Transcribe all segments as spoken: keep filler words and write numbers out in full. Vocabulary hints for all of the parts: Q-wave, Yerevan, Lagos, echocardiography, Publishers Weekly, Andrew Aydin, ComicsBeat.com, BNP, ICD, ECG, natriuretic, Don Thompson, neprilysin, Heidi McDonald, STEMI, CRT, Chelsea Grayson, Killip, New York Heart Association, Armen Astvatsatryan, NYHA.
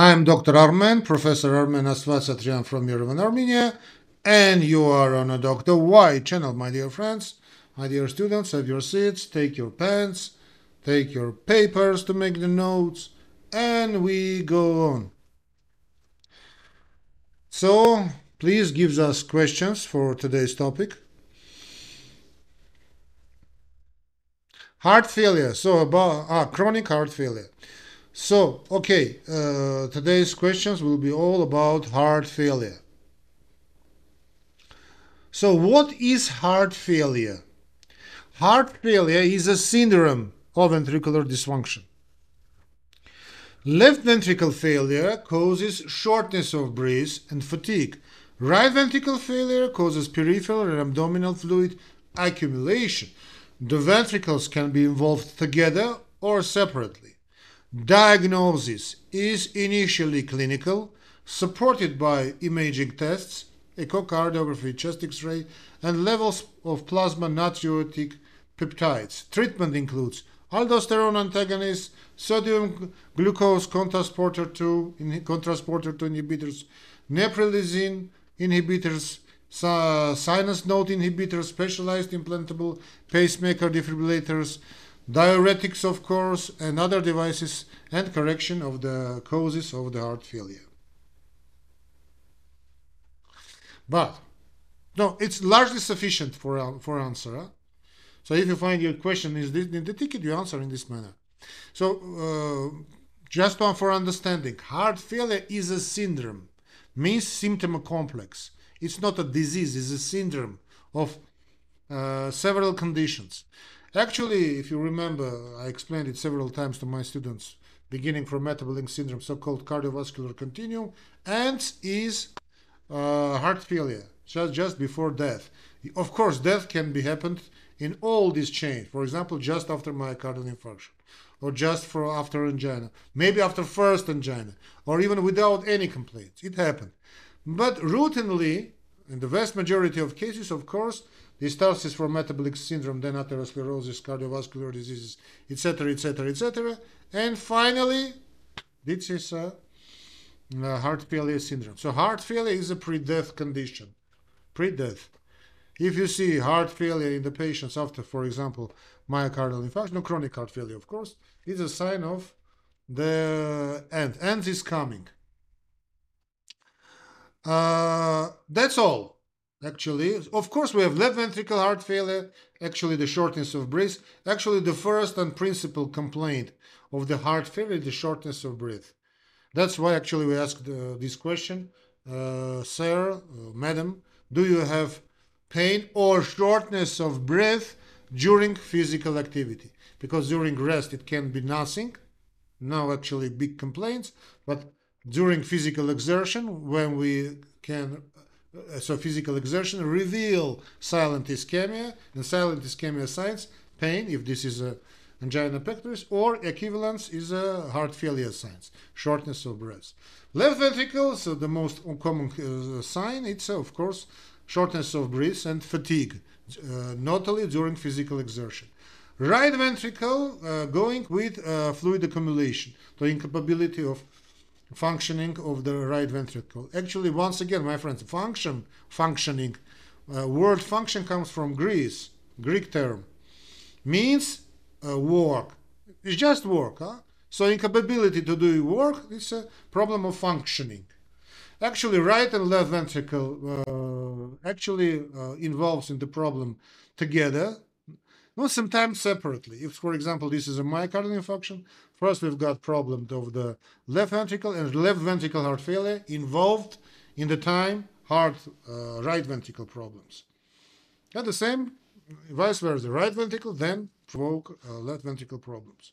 I am Doctor Armen, Professor Armen Astvatsatryan from Yerevan, Armenia, and you are on a Doctor Y channel, my dear friends. My dear students, have your seats, take your pens, take your papers to make the notes, and we go on. So, please give us questions for today's topic. Heart failure, so about ah, chronic heart failure. So, okay, uh, today's questions will be all about heart failure. So, what is heart failure? Heart failure is a syndrome of ventricular dysfunction. Left ventricle failure causes shortness of breath and fatigue. Right ventricle failure causes peripheral and abdominal fluid accumulation. The ventricles can be involved together or separately. Diagnosis is initially clinical, supported by imaging tests, echocardiography, chest X-ray, and levels of plasma natriuretic peptides. Treatment includes aldosterone antagonists, sodium glucose transporter two inhibitors, neprilysin inhibitors, sinus node inhibitors, specialized implantable pacemaker defibrillators, diuretics, of course, and other devices, and correction of the causes of the heart failure. But, no, it's largely sufficient for, for answer. Huh? So if you find your question is in the ticket, you answer in this manner. So, uh, just one for understanding. Heart failure is a syndrome, means symptom complex. It's not a disease, it's a syndrome of uh, several conditions. Actually, if you remember, I explained it several times to my students, beginning from metabolic syndrome, so-called cardiovascular continuum, and is uh, heart failure, just, just before death. Of course, death can be happened in all this chain. For example, just after myocardial infarction, or just for after angina, maybe after first angina, or even without any complaints. It happened. But routinely, in the vast majority of cases, of course, this starts is for metabolic syndrome, then atherosclerosis, cardiovascular diseases, et cetera, et cetera, et cetera. And finally, this is a, a heart failure syndrome. So heart failure is a pre-death condition, pre-death. If you see heart failure in the patients after, for example, myocardial infarction, no, chronic heart failure, of course, is a sign of the end. End is coming. Uh, that's all, actually. Of course, we have left ventricle heart failure, actually the shortness of breath. Actually, the first and principal complaint of the heart failure is the shortness of breath. That's why, actually, we asked uh, this question. Uh, sir, uh, madam, do you have pain or shortness of breath during physical activity? Because during rest, it can be nothing. No, actually, big complaints, but during physical exertion, when we can, so physical exertion reveal silent ischemia, and silent ischemia signs pain, if this is a angina pectoris, or equivalence is a heart failure signs, shortness of breath. Left ventricle, so the most common uh, sign, it's uh, of course shortness of breath and fatigue, uh, notably during physical exertion. Right ventricle uh, going with uh, fluid accumulation, the incapability of functioning of the right ventricle. Actually, once again, my friends, function, functioning, uh, word function comes from Greece, Greek term, means uh, work. It's just work, huh? So incapability to do work is a problem of functioning. Actually, right and left ventricle uh, actually uh, involves in the problem together, not sometimes separately. If, for example, this is a myocardial infarction, first we've got problem of the left ventricle and left ventricle heart failure involved in the time heart uh, right ventricle problems. And the same, vice versa, right ventricle then provoke uh, left ventricle problems.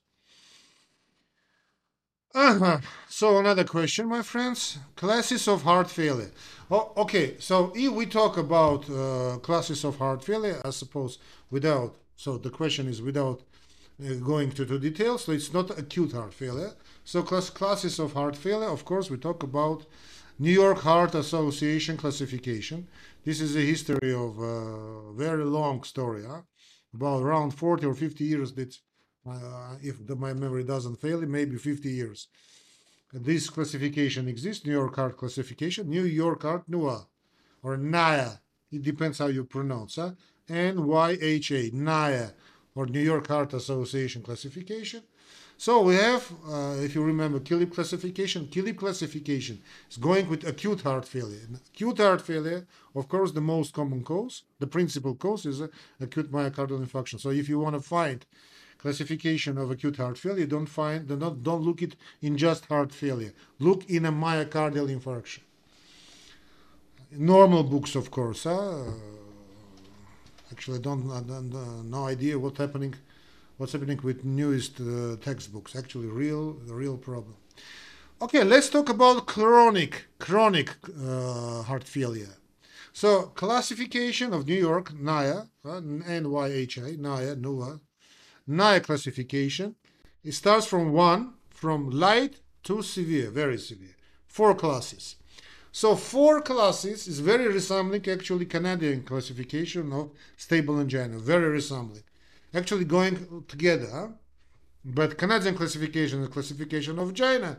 Uh-huh. So another question, my friends, classes of heart failure. Oh, okay, so if we talk about uh, classes of heart failure, I suppose without So the question is without uh, going to, to details, so it's not acute heart failure. So class, classes of heart failure, of course, we talk about New York Heart Association classification. This is a history of a uh, very long story, huh? About around forty or fifty years, that, uh, if the, my memory doesn't fail, maybe fifty years. this classification exists, New York Art classification, New York Art N Y H A, or N Y H A, it depends how you pronounce, huh? N Y H A, N Y H A, or New York Art Association classification. So we have, uh, if you remember, Killip classification. Killip classification is going with acute heart failure. And acute heart failure, of course, the most common cause, the principal cause is acute myocardial infarction. So if you want to find classification of acute heart failure, don't find, do not, don't look it in just heart failure. Look in a myocardial infarction. Normal books, of course. Huh? Actually, I don't, I don't uh, no idea what's happening. What's happening with newest uh, textbooks? Actually, real, real problem. Okay, let's talk about chronic, chronic uh, heart failure. So, classification of New York N Y H A, uh, N Y H A, N Y H A, N Y H A, N Y H A classification. It starts from one, from light to severe, very severe. Four classes. So, four classes is very resembling actually Canadian classification of stable angina, very resembling. Actually going together, huh? But Canadian classification is classification of angina,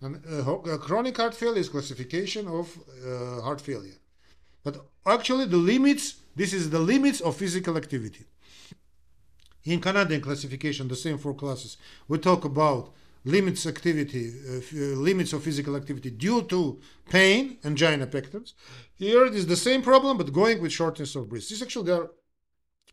and uh, chronic heart failure is classification of uh, heart failure. But actually the limits, this is the limits of physical activity. In Canadian classification, the same four classes, we talk about limits activity, uh, limits of physical activity due to pain, angina pectoris. Here it is the same problem, but going with shortness of breath. These actually are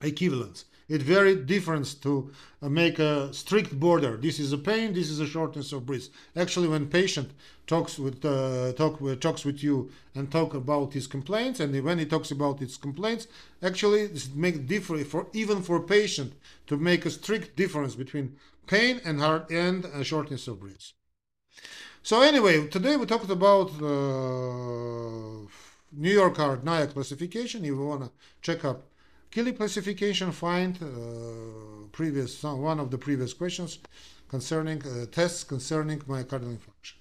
equivalents. It's very different to uh, make a strict border. This is a pain. This is a shortness of breath. Actually, when patient talks with uh, talk uh, talks with you and talk about his complaints, and when he talks about his complaints, actually, it makes different for even for patient to make a strict difference between pain and heart and uh, shortness of breath. So anyway, today we talked about uh, New York Art N Y H A classification. If you wanna check up Killip classification, find uh, previous some, one of the previous questions concerning uh, tests concerning myocardial infarction.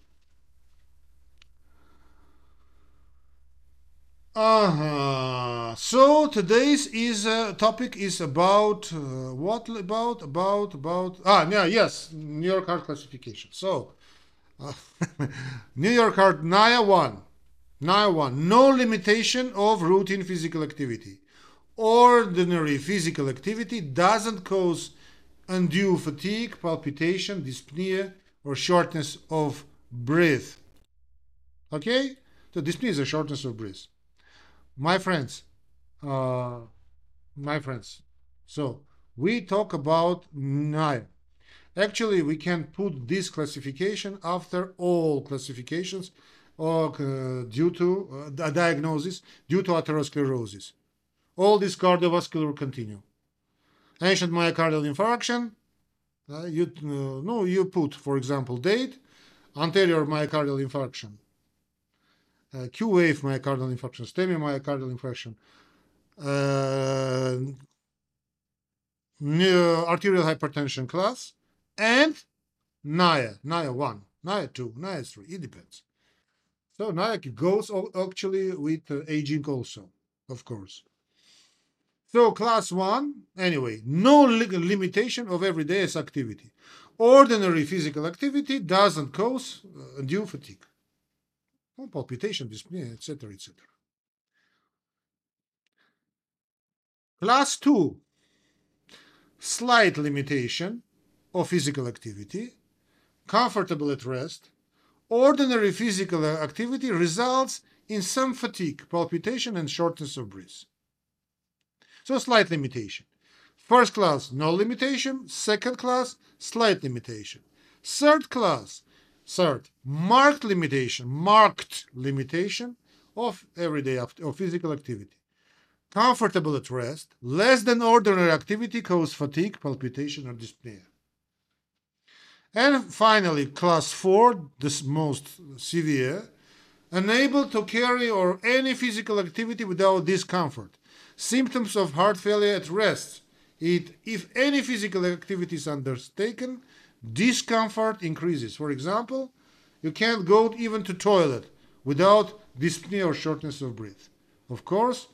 Uh-huh. So today's is uh, topic is about uh, what about about about ah yeah yes New York Heart classification. So uh, New York Heart N Y H A one, N Y H A one, no limitation of routine physical activity. Ordinary physical activity doesn't cause undue fatigue, palpitation, dyspnea, or shortness of breath. Okay? So dyspnea is a shortness of breath. My friends, uh, my friends, so we talk about N Y H A. Actually, we can put this classification after all classifications or, uh, due to uh, diagnosis due to atherosclerosis. All this cardiovascular continuum. Ancient myocardial infarction, uh, you, uh, no, you put, for example, date, anterior myocardial infarction, uh, Q-wave myocardial infarction, STEMI myocardial infarction, uh, arterial hypertension class, and N Y H A, N Y H A one, N Y H A two, N Y H A three, it depends. So N Y H A goes actually with uh, aging also, of course. So class one, anyway, no li limitation of everyday activity. Ordinary physical activity doesn't cause uh, undue fatigue. Oh, palpitation, dyspnea, et cetera, et cetera. Class two, slight limitation of physical activity, comfortable at rest. Ordinary physical activity results in some fatigue, palpitation, and shortness of breath. So slight limitation. First class, no limitation. Second class, slight limitation. Third class, third, marked limitation, marked limitation of everyday of physical activity. Comfortable at rest, less than ordinary activity causes fatigue, palpitation, or dyspnea. And finally, class four, the most severe, unable to carry or any physical activity without discomfort. Symptoms of heart failure at rest. It, if any physical activity is undertaken, discomfort increases. For example, you can't go even to toilet without dyspnea or shortness of breath. Of course,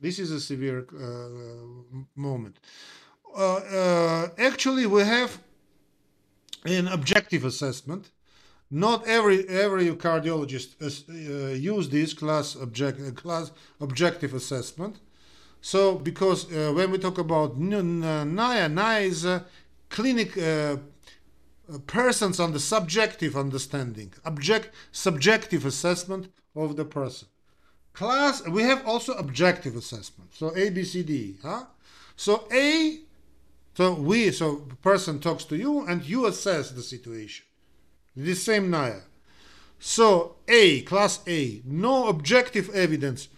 this is a severe uh, moment. Uh, uh, actually, we have an objective assessment. Not every every cardiologist uh, use this class object class objective assessment. So because uh, when we talk about N Y H A, N Y H A is a clinic uh, persons on the subjective understanding, object subjective assessment of the person. Class, we have also objective assessment. So A, B, C, D. Huh? So A, so we, so person talks to you and you assess the situation. The same N Y H A. So A, class A, no objective evidence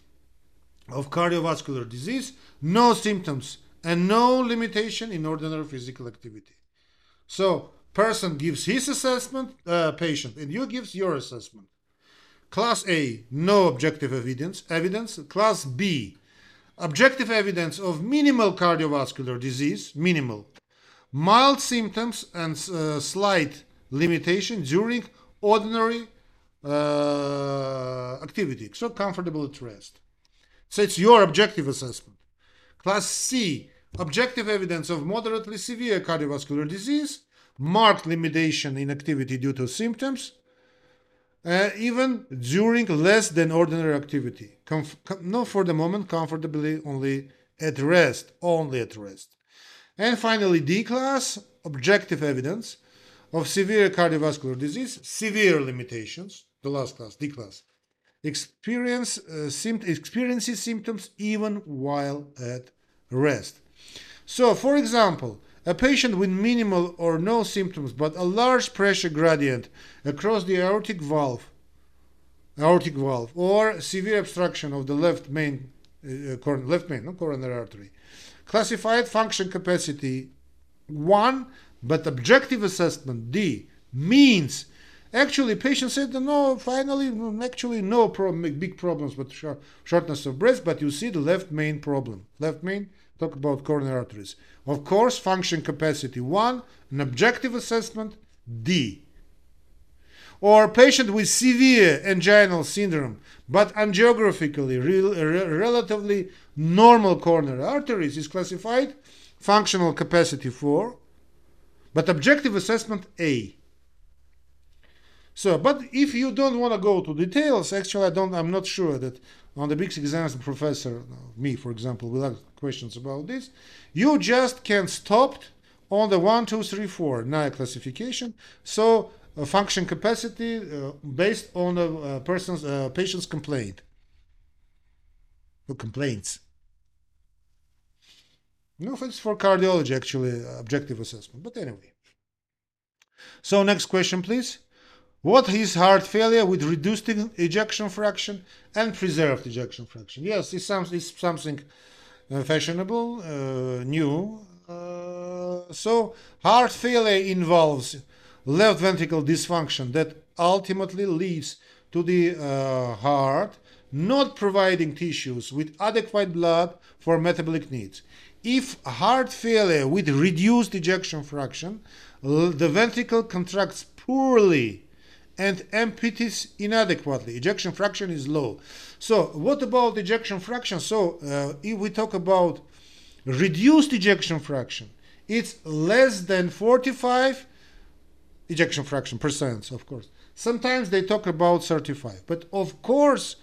of cardiovascular disease, no symptoms, and no limitation in ordinary physical activity. So person gives his assessment, uh, patient, and you gives your assessment. Class A, no objective evidence, evidence. Class B, objective evidence of minimal cardiovascular disease, minimal, mild symptoms and uh, slight limitation during ordinary uh, activity, so comfortable at rest. So it's your objective assessment. Class C, objective evidence of moderately severe cardiovascular disease, marked limitation in activity due to symptoms, uh, even during less than ordinary activity. Comf com no, for the moment, comfortably only at rest, only at rest. And finally, D class, objective evidence of severe cardiovascular disease, severe limitations, the last class, D class, experience, uh, sympt experiences symptoms even while at rest. So, for example, a patient with minimal or no symptoms, but a large pressure gradient across the aortic valve, aortic valve, or severe obstruction of the left main, uh, coron left main, no, coronary artery, classified function capacity one. But objective assessment, D, means, actually, patient said, no, finally, actually, no problem, big problems, but short, shortness of breath, but you see the left main problem. Left main, talk about coronary arteries. Of course, function capacity, one, an objective assessment, D. Or patient with severe anginal syndrome, but angiographically, rel re relatively normal coronary arteries is classified, functional capacity, four. But objective assessment A. So, but if you don't want to go to details, actually, I don't. I'm not sure that on the big exams, the professor, me, for example, will ask questions about this. You just can stop on the one, two, three, four N Y H A classification. So, uh, function capacity uh, based on a uh, person's uh, patient's complaint. Who complaints? No, it's for cardiology, actually, objective assessment. But anyway. So next question, please. What is heart failure with reduced ejection fraction and preserved ejection fraction? Yes, it's, some, it's something uh, fashionable, uh, new. Uh, so heart failure involves left ventricle dysfunction that ultimately leads to the uh, heart not providing tissues with adequate blood for metabolic needs. If heart failure with reduced ejection fraction, the ventricle contracts poorly and empties inadequately. Ejection fraction is low. So what about ejection fraction? So uh, if we talk about reduced ejection fraction, it's less than forty-five ejection fraction percent, of course. Sometimes they talk about thirty-five, but of course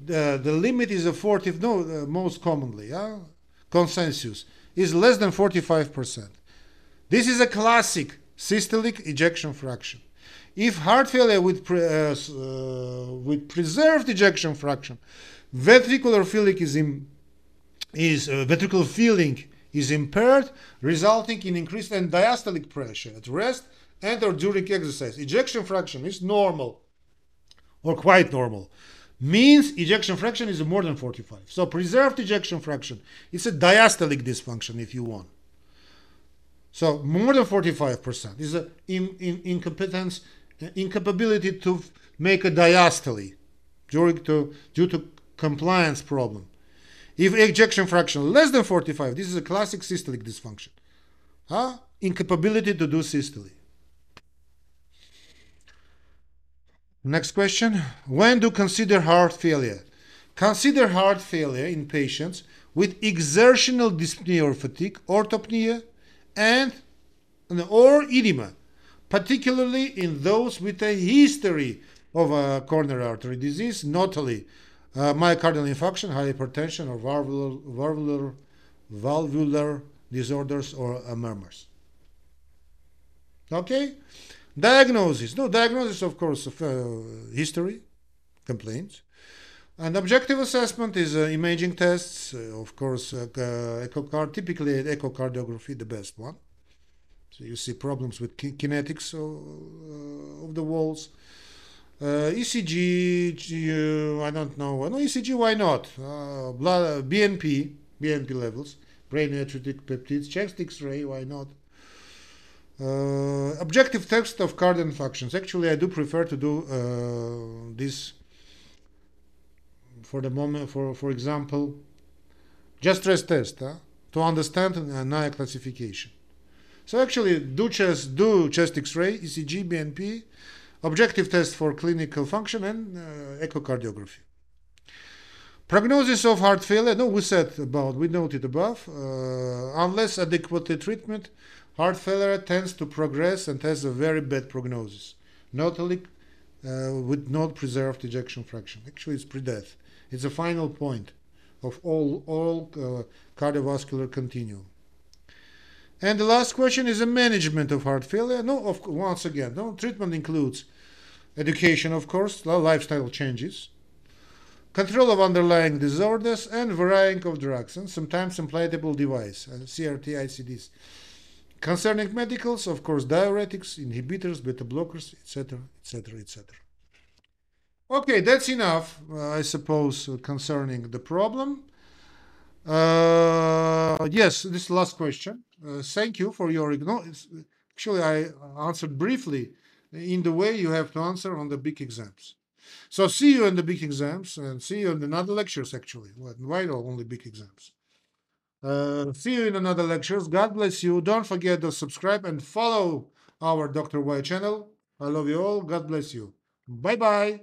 the, the limit is a forty, no, uh, most commonly. Uh, Consensus is less than forty-five percent. This is a classic systolic ejection fraction. If heart failure with pre, uh, uh, with preserved ejection fraction, ventricular filling is in, is uh, ventricular filling is impaired, resulting in increased and diastolic pressure at rest and or during exercise. Ejection fraction is normal or quite normal. Means ejection fraction is more than forty-five. So preserved ejection fraction, it's a diastolic dysfunction if you want. So more than forty-five percent is an in, in, incompetence, uh, incapability to make a diastole during to, due to compliance problem. If ejection fraction less than forty-five, this is a classic systolic dysfunction. Huh? Incapability to do systole. Next question. When do consider heart failure? Consider heart failure in patients with exertional dyspnea or fatigue, orthopnea, and or edema, particularly in those with a history of a coronary artery disease, notably uh, myocardial infarction, hypertension, or valvular, valvular, valvular disorders or uh, murmurs. Okay? Diagnosis. No, diagnosis, of course, of uh, history, complaints. And objective assessment is uh, imaging tests, uh, of course, uh, uh, echocardi typically echocardiography, the best one. So you see problems with kin kinetics of, uh, of the walls. Uh, E C G, uh, I don't know. No, E C G, why not? Uh, blood, uh, B N P, B N P levels, brain natriuretic peptides, chest X-ray, why not? Uh, objective test of cardiac functions. Actually, I do prefer to do uh, this for the moment. For for example, just stress test huh? to understand uh, N Y H A classification. So actually, do chest do chest X-ray, E C G, B N P, objective test for clinical function, and uh, echocardiography. Prognosis of heart failure. No, we said about we noted above. Uh, unless adequately treatment. Heart failure tends to progress and has a very bad prognosis, notably uh, with not preserved ejection fraction. Actually, it's pre-death. It's a final point of all, all uh, cardiovascular continuum. And the last question is the management of heart failure. No, of, once again, no treatment includes education, of course, lifestyle changes, control of underlying disorders, and varying of drugs, and sometimes implantable device, uh, C R T, I C Ds. Concerning medicals, of course, diuretics, inhibitors, beta blockers, et cetera, et cetera, et cetera. Okay, that's enough, uh, I suppose, uh, concerning the problem. Uh, yes, this is the last question. Uh, thank you for your ignorance. Actually, I answered briefly in the way you have to answer on the big exams. So see you in the big exams, and see you in another lectures, actually. Why only big exams? Uh, see you in another lectures. God bless you. Don't forget to subscribe and follow our Doctor Y channel. I love you all. God bless you. Bye-bye.